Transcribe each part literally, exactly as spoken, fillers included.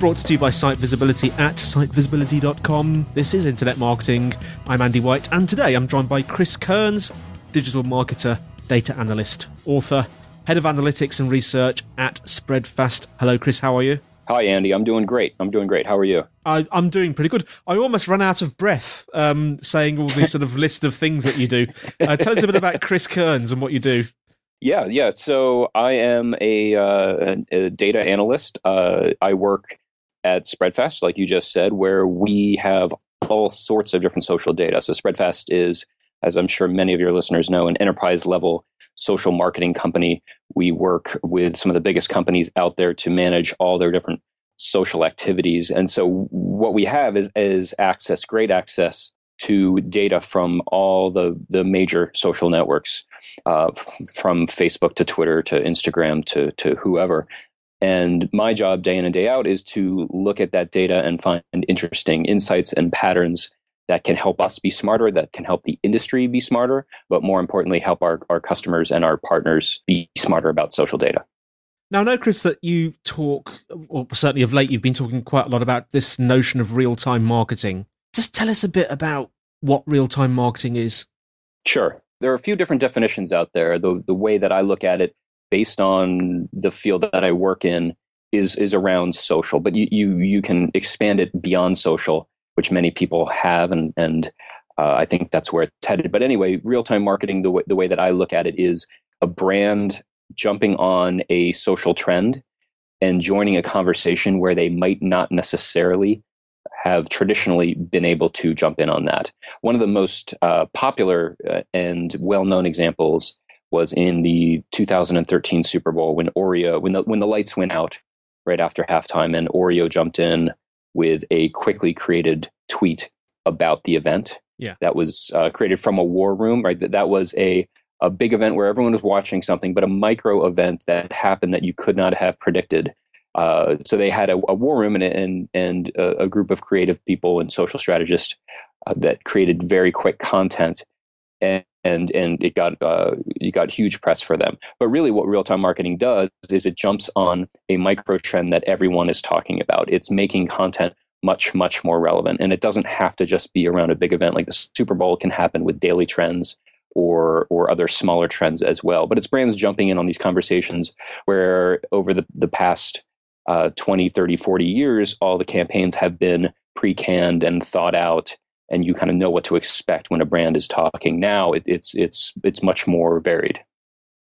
Brought to you by Site Visibility at site visibility dot com. This is Internet Marketing. I'm Andy White, and today I'm joined by Chris Kerns, digital marketer, data analyst, author, head of analytics and research at Spredfast. Hello, Chris. How are you? Hi, Andy. I'm doing great. I'm doing great. How are you? I, I'm doing pretty good. I almost ran out of breath um, saying all this sort of list of things that you do. Uh, tell us a bit about Chris Kerns and what you do. Yeah, yeah. So I am a, uh, a data analyst. Uh, I work at Spredfast, like you just said, where we have all sorts of different social data. So Spredfast is, as I'm sure many of your listeners know, an enterprise-level social marketing company. We work with some of the biggest companies out there to manage all their different social activities. And so what we have is, is access, great access to data from all the, the major social networks, uh, f- from Facebook to Twitter to Instagram to to whoever. And my job day in and day out is to look at that data and find interesting insights and patterns that can help us be smarter, that can help the industry be smarter, but more importantly, help our, our customers and our partners be smarter about social data. Now, I know, Chris, that you talk, or certainly of late, you've been talking quite a lot about this notion of real-time marketing. Just tell us a bit about what real-time marketing is. Sure. There are a few different definitions out there. The, the way that I look at it, based on the field that I work in, is is around social. But you you, you can expand it beyond social, which many people have, and and uh, I think that's where it's headed. But anyway, real-time marketing, the way, the way that I look at it, is a brand jumping on a social trend and joining a conversation where they might not necessarily have traditionally been able to jump in on that. One of the most uh, popular uh, and well-known examples was in the two thousand thirteen Super Bowl when Oreo, when the when the lights went out right after halftime, and Oreo jumped in with a quickly created tweet about the event. Yeah, that was uh, created from a war room. Right, that that was a a big event where everyone was watching something, but a micro event that happened that you could not have predicted. Uh, so they had a, a war room and and, and a, a group of creative people and social strategists uh, that created very quick content, and and, and it got uh, you got huge press for them. But really, what real-time marketing does is it jumps on a micro trend that everyone is talking about. It's making content much much more relevant, and it doesn't have to just be around a big event like the Super Bowl. It can happen with daily trends or or other smaller trends as well. But it's brands jumping in on these conversations where over the the past Uh, twenty, thirty, forty years, all the campaigns have been pre-canned and thought out, and you kind of know what to expect when a brand is talking. Now it, it's it's it's much more varied.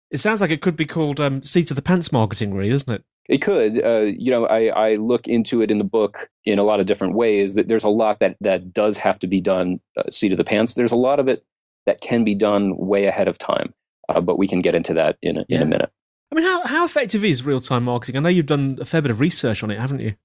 It sounds like it could be called um, seat of the pants marketing, really, doesn't it? It could. Uh, you know, I, I look into it in the book in a lot of different ways. That there's a lot that that does have to be done uh, seat of the pants. There's a lot of it that can be done way ahead of time, uh, but we can get into that in a, yeah. in a minute. I mean, how, how effective is real-time marketing? I know you've done a fair bit of research on it, haven't you?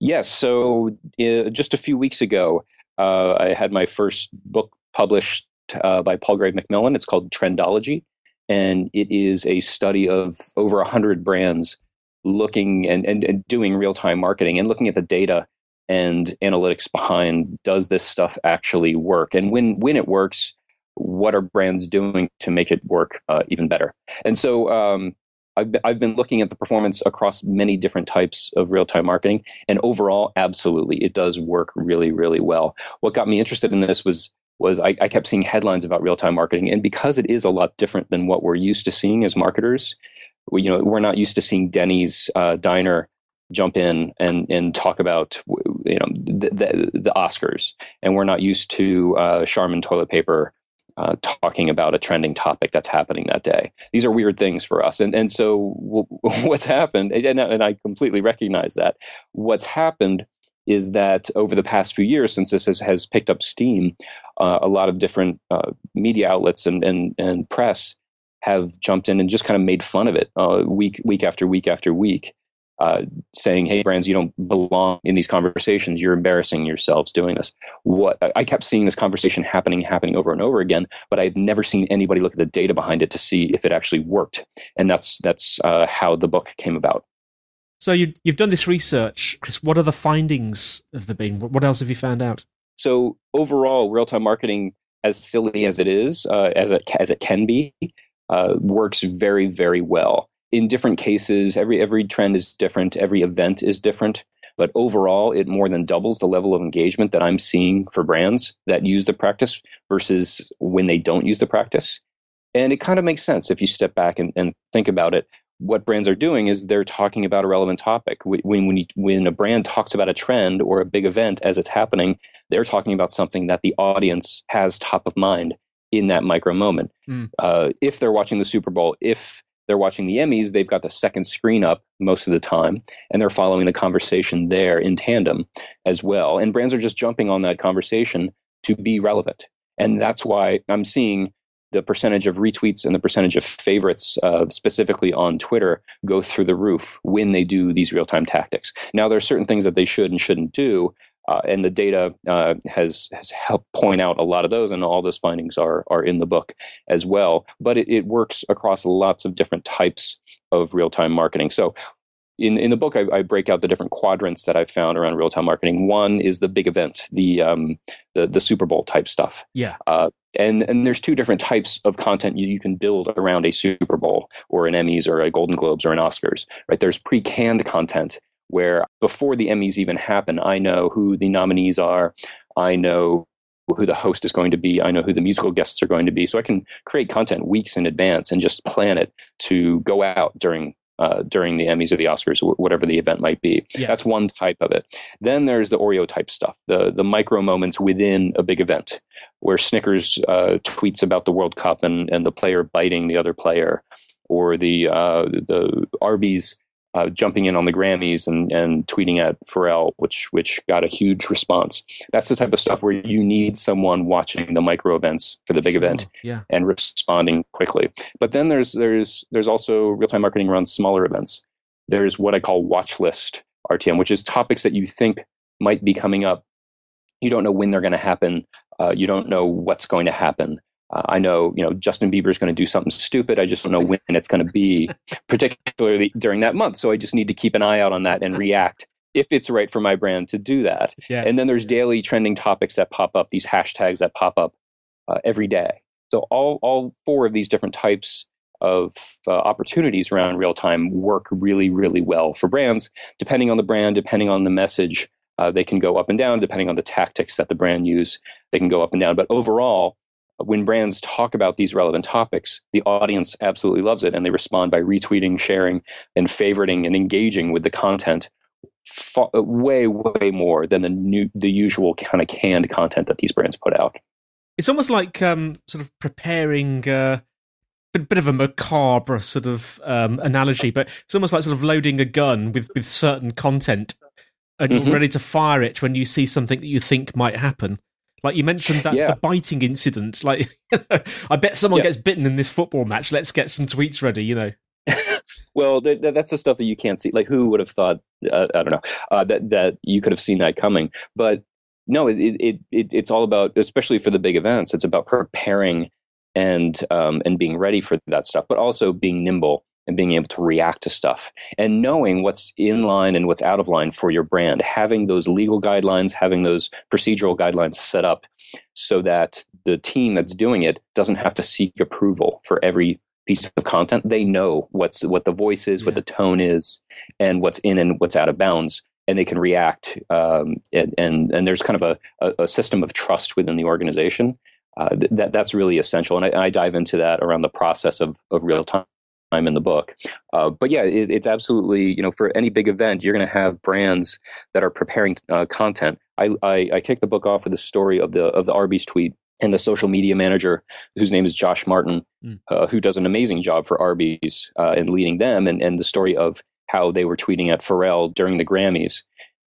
Yes. So uh, just a few weeks ago, uh, I had my first book published uh, by Palgrave Macmillan. It's called Trendology, and it is a study of over one hundred brands looking and, and, and doing real-time marketing and looking at the data and analytics behind, does this stuff actually work? And when when it works, what are brands doing to make it work uh, even better? And so... Um, I've I've been looking at the performance across many different types of real-time marketing, and overall, absolutely, it does work really, really well. What got me interested in this was was I, I kept seeing headlines about real-time marketing, and because it is a lot different than what we're used to seeing as marketers, we, you know, we're not used to seeing Denny's uh, diner jump in and and talk about you know the the, the Oscars, and we're not used to uh, Charmin toilet paper Uh, talking about a trending topic that's happening that day. These are weird things for us. And and so w- what's happened, and, and I completely recognize that, what's happened is that over the past few years, since this has, has picked up steam, uh, a lot of different uh, media outlets and, and, and press have jumped in and just kind of made fun of it uh, week, week after week after week, uh, saying, hey, brands, you don't belong in these conversations. You're embarrassing yourselves doing this. What I kept seeing this conversation happening, happening over and over again, but I've never seen anybody look at the data behind it to see if it actually worked. And that's that's uh, how the book came about. So you, you've done this research, Chris. What are the findings of the bean? What else have you found out? So overall, real-time marketing, as silly as it is, uh, as, it, as it can be, uh, works very, very well. In different cases, every every trend is different, every event is different, but overall, it more than doubles the level of engagement that I'm seeing for brands that use the practice versus when they don't use the practice. And it kind of makes sense if you step back and, and think about it. What brands are doing is they're talking about a relevant topic. When when, you, when a brand talks about a trend or a big event as it's happening, they're talking about something that the audience has top of mind in that micro moment. Mm. Uh, if they're watching the Super Bowl, if they're watching the Emmys, they've got the second screen up most of the time, and they're following the conversation there in tandem as well. And brands are just jumping on that conversation to be relevant. And that's why I'm seeing the percentage of retweets and the percentage of favorites, uh, specifically on Twitter, go through the roof when they do these real-time tactics. Now, there are certain things that they should and shouldn't do, uh, and the data uh, has has helped point out a lot of those, and all those findings are are in the book as well. But it, it works across lots of different types of real-time marketing. So in, in the book, I, I break out the different quadrants that I've found around real-time marketing. One is the big event, the um, the, the Super Bowl type stuff. Yeah. Uh, and and there's two different types of content you, you can build around a Super Bowl or an Emmys or a Golden Globes or an Oscars. Right? There's pre-canned content, where before the Emmys even happen, I know who the nominees are, I know who the host is going to be, I know who the musical guests are going to be. So I can create content weeks in advance and just plan it to go out during uh, during the Emmys or the Oscars, or whatever the event might be. Yeah. That's one type of it. Then there's the Oreo type stuff, the the micro moments within a big event, where Snickers uh, tweets about the World Cup and, and the player biting the other player, or the uh, the Arby's Uh, jumping in on the Grammys and, and tweeting at Pharrell, which which got a huge response. That's the type of stuff where you need someone watching the micro events for the big event, yeah, and responding quickly. But then there's there's there's also real-time marketing around smaller events. There's what I call watch list R T M, which is topics that you think might be coming up. You don't know when they're going to happen. Uh, you don't know what's going to happen. I know, you know, Justin Bieber is going to do something stupid. I just don't know when it's going to be, particularly during that month. So I just need to keep an eye out on that and react if it's right for my brand to do that. Yeah. And then there's daily trending topics that pop up, these hashtags that pop up uh, every day. So all all four of these different types of uh, opportunities around real time work really, really well for brands. Depending on the brand, depending on the message, uh, they can go up and down. Depending on the tactics that the brand use, they can go up and down. But overall, when brands talk about these relevant topics, the audience absolutely loves it, and they respond by retweeting, sharing, and favoriting and engaging with the content fa- way, way more than the new, the usual kind of canned content that these brands put out. It's almost like um, sort of preparing uh, a bit of a macabre sort of um, analogy, but it's almost like sort of loading a gun with, with certain content and mm-hmm. you're ready to fire it when you see something that you think might happen. Like you mentioned that yeah. the biting incident, like I bet someone yeah. gets bitten in this football match. Let's get some tweets ready, you know. Well, th- th- that's the stuff that you can't see. Like who would have thought, uh, I don't know, uh, that, that you could have seen that coming. But no, it, it, it, it's all about, especially for the big events, it's about preparing and, um, and being ready for that stuff, but also being nimble and being able to react to stuff and knowing what's in line and what's out of line for your brand, having those legal guidelines, having those procedural guidelines set up so that the team that's doing it doesn't have to seek approval for every piece of content, they know what's what the voice is, yeah. what the tone is, and what's in and what's out of bounds, and they can react. Um, and, and and there's kind of a, a system of trust within the organization uh, that that's really essential. And I, I dive into that around the process of of real time in the book. Uh, but yeah, it, it's absolutely, you know, for any big event, you're going to have brands that are preparing uh, content. I, I I kick the book off with the story of the of the Arby's tweet. And the social media manager, whose name is Josh Martin, uh, who does an amazing job for Arby's uh, in leading them, and, and the story of how they were tweeting at Pharrell during the Grammys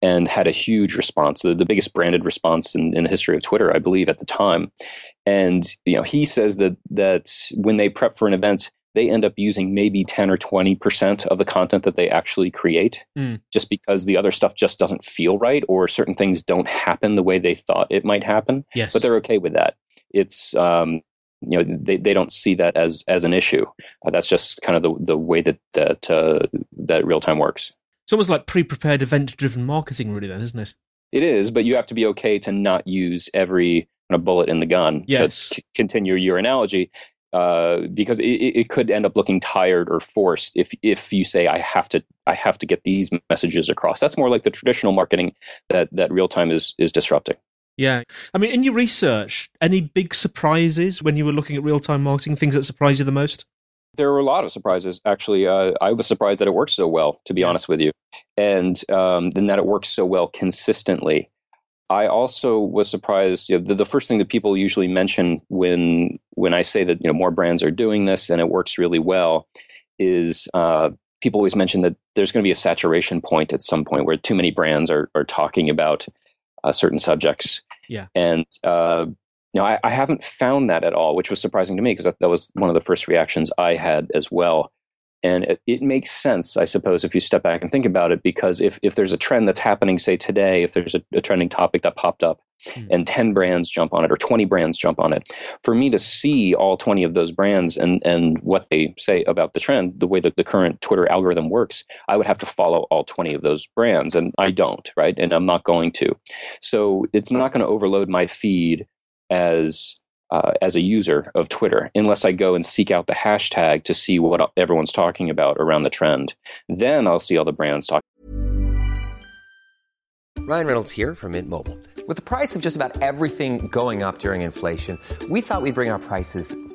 and had a huge response, the, the biggest branded response in, in the history of Twitter, I believe, at the time. And you know, he says that that when they prep for an event, they end up using maybe ten or twenty percent of the content that they actually create mm. just because the other stuff just doesn't feel right, or certain things don't happen the way they thought it might happen, yes. but they're okay with that. It's, um, you know, they, they don't see that as, as an issue. Uh, that's just kind of the, the way that, that, uh, that real time works. It's almost like pre-prepared event driven marketing really then, isn't it? It is, but you have to be okay to not use every kind of bullet in the gun. Yes. To c- continue your analogy. Uh, because it, it could end up looking tired or forced if if you say I have to I have to get these messages across. That's more like the traditional marketing that that real time is is disrupting. Yeah, I mean, in your research, any big surprises when you were looking at real time marketing? Things that surprised you the most? There were a lot of surprises, actually. Uh, I was surprised that it worked so well, to be yeah. honest with you, and um, then that it worked so well consistently. I also was surprised. You know, the, the first thing that people usually mention when when I say that, you know, more brands are doing this and it works really well is uh, people always mention that there's going to be a saturation point at some point where too many brands are are talking about uh, certain subjects. Yeah, and uh, you know, I, I haven't found that at all, which was surprising to me because that, that was one of the first reactions I had as well. And it, it makes sense, I suppose, if you step back and think about it, because if, if there's a trend that's happening, say today, if there's a, a trending topic that popped up mm. and ten brands jump on it or twenty brands jump on it, for me to see all twenty of those brands and, and what they say about the trend, the way that the current Twitter algorithm works, I would have to follow all twenty of those brands. And I don't, right? And I'm not going to. So it's not going to overload my feed as... Uh, as a user of Twitter, unless I go and seek out the hashtag to see what everyone's talking about around the trend. Then I'll see all the brands talking. Ryan Reynolds here from Mint Mobile. With the price of just about everything going up during inflation, we thought we'd bring our prices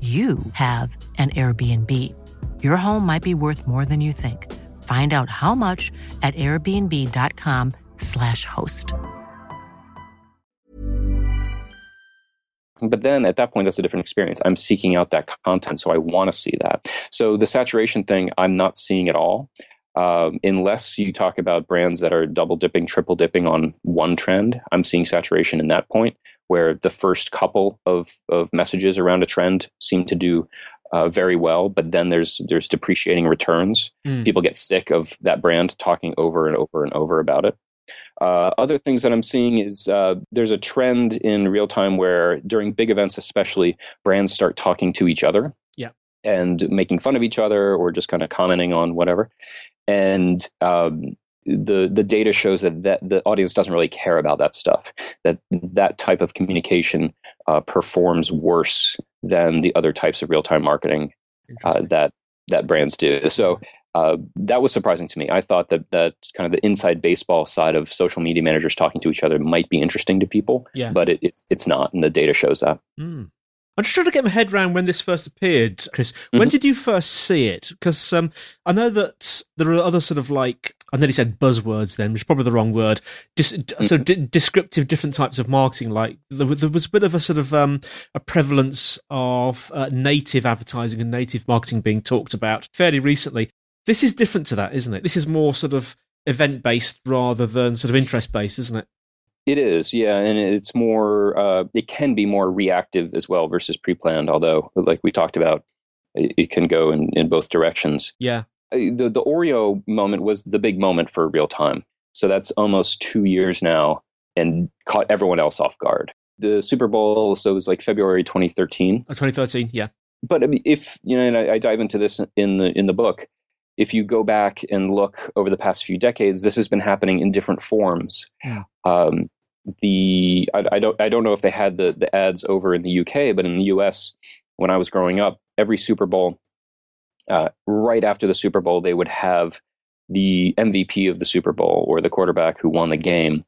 you have an Airbnb. Your home might be worth more than you think. Find out how much at airbnb.com slash host. But then at that point, that's a different experience. I'm seeking out that content, so I want to see that. So the saturation thing, I'm not seeing at all, um, unless you talk about brands that are double dipping, triple dipping on one trend. I'm seeing saturation in that point, where the first couple of, of messages around a trend seem to do uh, very well, but then there's there's depreciating returns. Mm. People get sick of that brand talking over and over and over about it. Uh, other things that I'm seeing is uh, there's a trend in real time where during big events especially, brands start talking to each other yeah. and making fun of each other or just kind of commenting on whatever. And um, the the data shows that, that the audience doesn't really care about that stuff, that that type of communication uh, performs worse than the other types of real-time marketing uh, that that brands do. So uh, that was surprising to me. I thought that that kind of the inside baseball side of social media managers talking to each other might be interesting to people, yeah. but it, it, it's not, and the data shows that. Mm. I'm just trying to get my head around when this first appeared, Chris. When mm-hmm. did you first see it? Because um, I know that there are other sort of like, I nearly said buzzwords then, which is probably the wrong word, Dis- mm-hmm. so d- descriptive different types of marketing. Like there, there was a bit of a sort of um, a prevalence of uh, native advertising and native marketing being talked about fairly recently. This is different to that, isn't it? This is more sort of event-based rather than sort of interest-based, isn't it? It is, yeah, and it's more. Uh, it can be more reactive as well versus pre-planned. Although, like we talked about, it, it can go in, in both directions. Yeah, the the Oreo moment was the big moment for real time. So that's almost two years now, and caught everyone else off guard. The Super Bowl, so it was like February twenty thirteen. Oh, twenty thirteen, yeah. But I mean, if you know, and I, I dive into this in the in the book. If you go back and look over the past few decades, this has been happening in different forms. Yeah. Um, The I, I don't I don't know if they had the, the ads over in the U K, but in the U S, when I was growing up, every Super Bowl, uh, right after the Super Bowl, they would have the M V P of the Super Bowl or the quarterback who won the game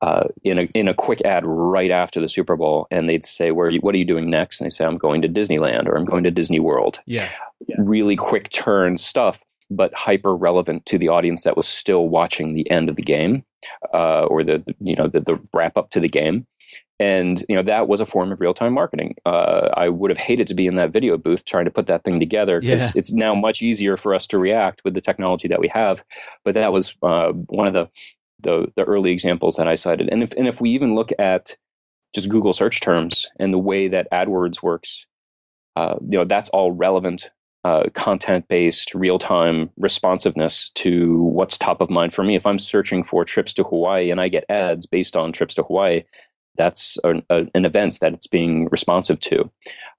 uh, in a in a quick ad right after the Super Bowl, and they'd say, "Where are you, what are you doing next?" And they say, "I'm going to Disneyland" or "I'm going to Disney World." Yeah, yeah. Really quick turn stuff, but hyper relevant to the audience that was still watching the end of the game. Uh, or the, the you know the, the wrap up to the game, and you know that was a form of real time marketing. Uh, I would have hated to be in that video booth trying to put that thing together because yeah. it's now much easier for us to react with the technology that we have. But that was uh, one of the, the the early examples that I cited. And if and if we even look at just Google search terms and the way that AdWords works, uh, you know that's all relevant. Uh, content-based, real-time responsiveness to what's top of mind for me. If I'm searching for trips to Hawaii and I get ads based on trips to Hawaii, that's an, a, an event that it's being responsive to.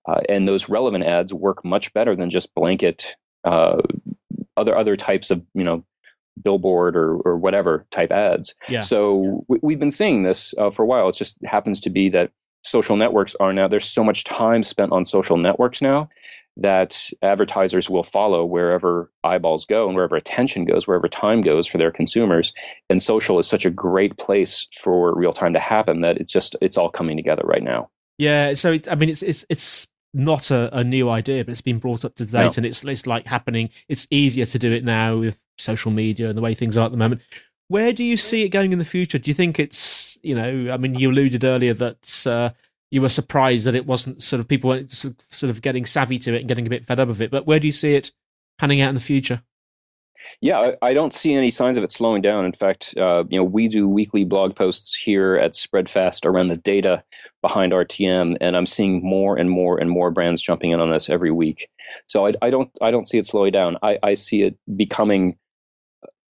Uh, and those relevant ads work much better than just blanket uh, other other types of, you know, billboard or, or whatever type ads. Yeah. So we, we've been seeing this uh, for a while. It just happens to be that social networks are now, there's so much time spent on social networks now that advertisers will follow wherever eyeballs go and wherever attention goes, wherever time goes for their consumers. And social is such a great place for real time to happen that it's just, it's all coming together right now. Yeah. So, it, I mean, it's, it's, it's not a, a new idea, but it's been brought up to date no. and it's, it's like happening. It's easier to do it now with social media and the way things are at the moment. Where do you see it going in the future? Do you think it's, you know, I mean, you alluded earlier that, uh, you were surprised that it wasn't sort of people weren't sort of getting savvy to it and getting a bit fed up of it. But where do you see it panning out in the future? Yeah, I, I don't see any signs of it slowing down. In fact, uh, you know, we do weekly blog posts here at Spredfast around the data behind R T M, and I'm seeing more and more and more brands jumping in on this every week. So I, I don't, I don't see it slowing down. I, I see it becoming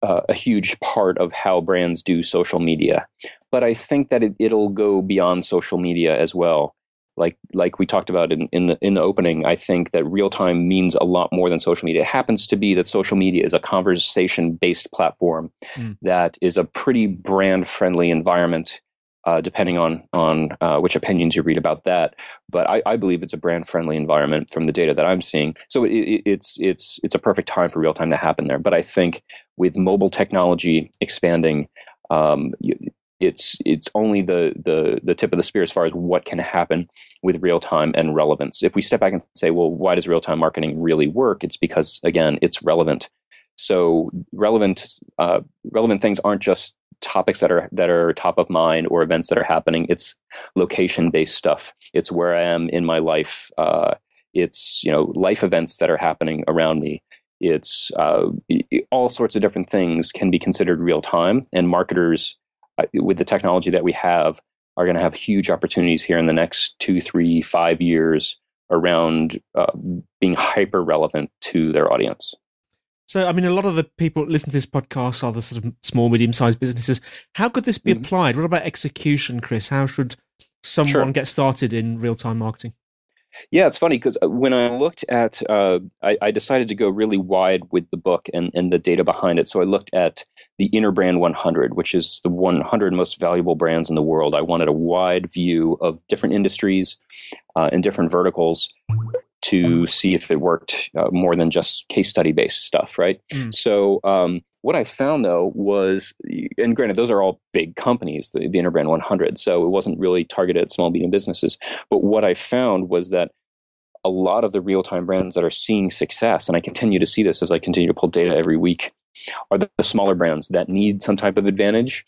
uh, a huge part of how brands do social media. But I think that it, it'll go beyond social media as well. Like like we talked about in, in, the, in the opening, I think that real time means a lot more than social media. It happens to be that social media is a conversation-based platform mm. that is a pretty brand-friendly environment, uh, depending on, on uh, which opinions you read about that. But I, I believe it's a brand-friendly environment from the data that I'm seeing. So it, it's, it's, it's a perfect time for real time to happen there. But I think with mobile technology expanding, um, you, It's it's only the, the the tip of the spear as far as what can happen with real-time and relevance. If we step back and say, well, why does real-time marketing really work? It's because, again, it's relevant. So relevant uh, relevant things aren't just topics that are that are top of mind or events that are happening. It's location-based stuff. It's where I am in my life. Uh, it's you know life events that are happening around me. It's uh, all sorts of different things can be considered real-time, and marketers, with the technology that we have, are going to have huge opportunities here in the next two, three, five years around uh, being hyper relevant to their audience. So, I mean, a lot of the people that listen to this podcast are the sort of small, medium-sized businesses. How could this be mm-hmm. applied? What about execution, Chris? How should someone sure. get started in real-time marketing? Yeah, it's funny because when I looked at, uh, I, I decided to go really wide with the book and, and the data behind it. So I looked at the Interbrand one hundred, which is the one hundred most valuable brands in the world. I wanted a wide view of different industries uh, and different verticals to see if it worked uh, more than just case study based stuff, right? Mm. So um, what I found though was, and granted, those are all big companies, the, the Interbrand one hundred, so it wasn't really targeted at small, medium businesses. But what I found was that a lot of the real-time brands that are seeing success, and I continue to see this as I continue to pull data every week, are the, the smaller brands that need some type of advantage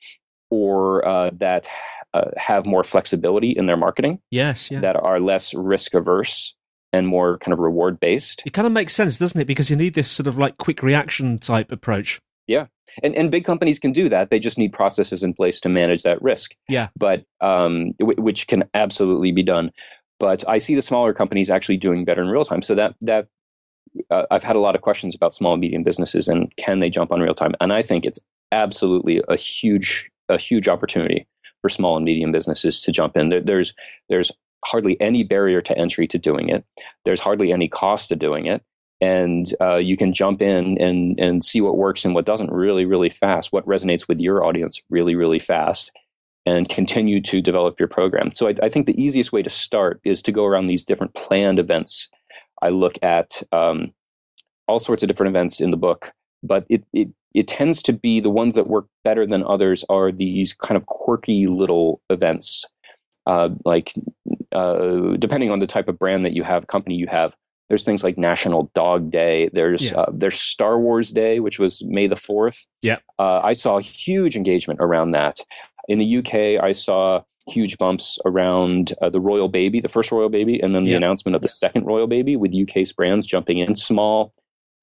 or uh, that uh, have more flexibility in their marketing. Yes, yeah. That are less risk averse and more kind of reward based. It kind of makes sense, doesn't it? Because you need this sort of like quick reaction type approach. Yeah. And and big companies can do that. They just need processes in place to manage that risk. Yeah. But um, w- which can absolutely be done. But I see the smaller companies actually doing better in real time. So that that uh, I've had a lot of questions about small and medium businesses and can they jump on real time? And I think it's absolutely a huge a huge opportunity for small and medium businesses to jump in. There, there's there's hardly any barrier to entry to doing it. There's hardly any cost to doing it. And uh, you can jump in and, and see what works and what doesn't really, really fast, what resonates with your audience really, really fast, and continue to develop your program. So I, I think the easiest way to start is to go around these different planned events. I look at um, all sorts of different events in the book, but it, it it tends to be the ones that work better than others are these kind of quirky little events. Uh, like, uh, depending on the type of brand that you have, company you have, there's things like National Dog Day. There's yeah. uh, there's Star Wars Day, which was May the fourth. Yeah, uh, I saw huge engagement around that. In the U K, I saw huge bumps around uh, the royal baby, the first royal baby, and then the yeah. announcement of the second royal baby with U K's brands jumping in small.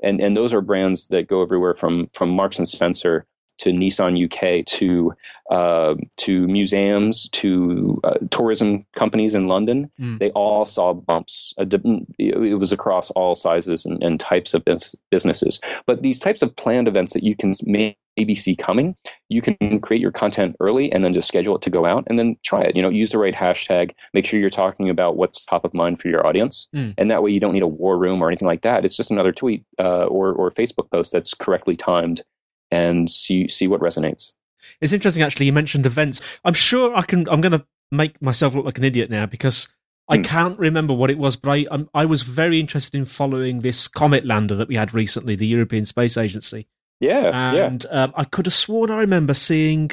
And and those are brands that go everywhere from from Marks and Spencer to Nissan U K, to uh, to museums, to uh, tourism companies in London. Mm. They all saw bumps. It was across all sizes and, and types of bis- businesses. But these types of planned events that you can maybe see coming, you can create your content early and then just schedule it to go out and then try it. You know, use the right hashtag. Make sure you're talking about what's top of mind for your audience. Mm. And that way you don't need a war room or anything like that. It's just another tweet uh, or, or Facebook post that's correctly timed and see see what resonates. It's interesting, actually, you mentioned events. I'm sure I can, I'm going to make myself look like an idiot now because I mm. can't remember what it was, but I I'm, I was very interested in following this comet lander that we had recently, the European Space Agency. Yeah, And yeah. Um, I could have sworn I remember seeing,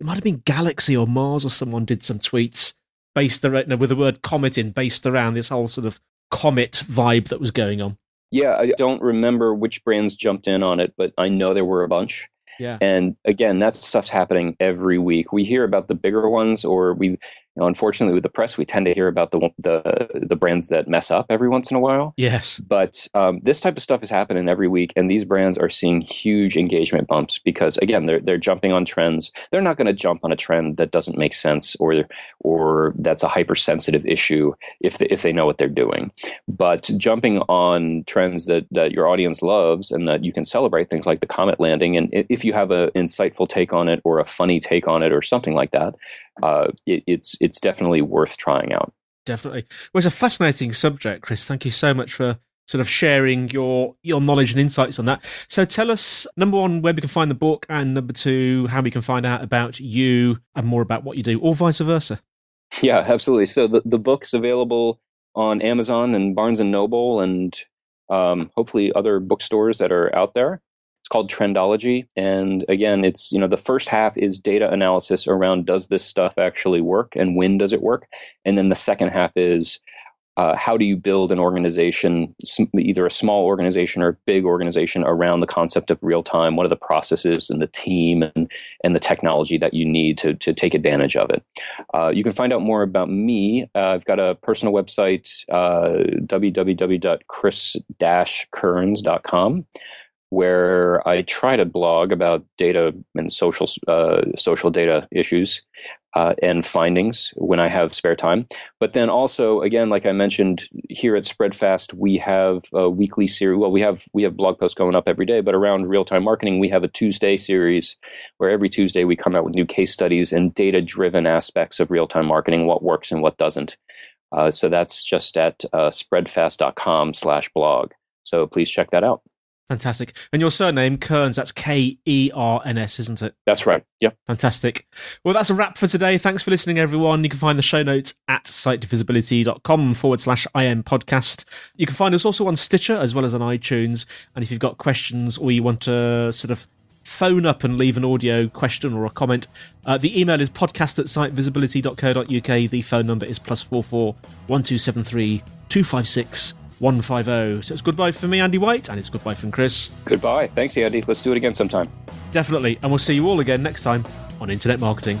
it might have been Galaxy or Mars or someone did some tweets based around, no, with the word comet in, based around this whole sort of comet vibe that was going on. Yeah, I don't remember which brands jumped in on it, but I know there were a bunch. Yeah. And again, that stuff's happening every week. We hear about the bigger ones, or we, you know, unfortunately with the press, we tend to hear about the the the brands that mess up every once in a while. Yes. But um, this type of stuff is happening every week, and these brands are seeing huge engagement bumps because, again, they're they're jumping on trends. They're not going to jump on a trend that doesn't make sense or or that's a hypersensitive issue if they, if they know what they're doing. But jumping on trends that, that your audience loves and that you can celebrate, things like the comet landing, and if you have an insightful take on it or a funny take on it or something like that, uh, it, it's it's definitely worth trying out. Definitely. Well, it's a fascinating subject, Chris. Thank you so much for sort of sharing your, your knowledge and insights on that. So tell us, number one, where we can find the book, and number two, how we can find out about you and more about what you do, or vice versa. Yeah, absolutely. So the, the book's available on Amazon and Barnes and Noble and um, hopefully other bookstores that are out there. It's called Trendology. And again, it's, you know, the first half is data analysis around, does this stuff actually work and when does it work? And then the second half is uh, how do you build an organization, either a small organization or a big organization, around the concept of real time? What are the processes and the team and, and the technology that you need to, to take advantage of it? Uh, you can find out more about me. Uh, I've got a personal website, uh, w w w dot chris dash kerns dot com. Where I try to blog about data and social uh, social data issues uh, and findings when I have spare time. But then also, again, like I mentioned, here at Spredfast, we have a weekly series. Well, we have we have blog posts going up every day, but around real-time marketing, we have a Tuesday series where every Tuesday we come out with new case studies and data-driven aspects of real-time marketing, what works and what doesn't. Uh, so that's just at uh, spreadfast.com slash blog. So please check that out. Fantastic. And your surname, Kerns, that's K E R N S, isn't it? That's right. Yeah. Fantastic. Well, that's a wrap for today. Thanks for listening, everyone. You can find the show notes at sitevisibility.com forward slash IM podcast. You can find us also on Stitcher as well as on iTunes. And if you've got questions or you want to sort of phone up and leave an audio question or a comment, uh, the email is podcast at sitevisibility.co.uk. The phone number is plus four four one two seven three two five six one fifty. So it's goodbye from me, Andy White, and it's goodbye from Chris. Goodbye. Thanks, Andy. Let's do it again sometime. Definitely. And we'll see you all again next time on Internet Marketing.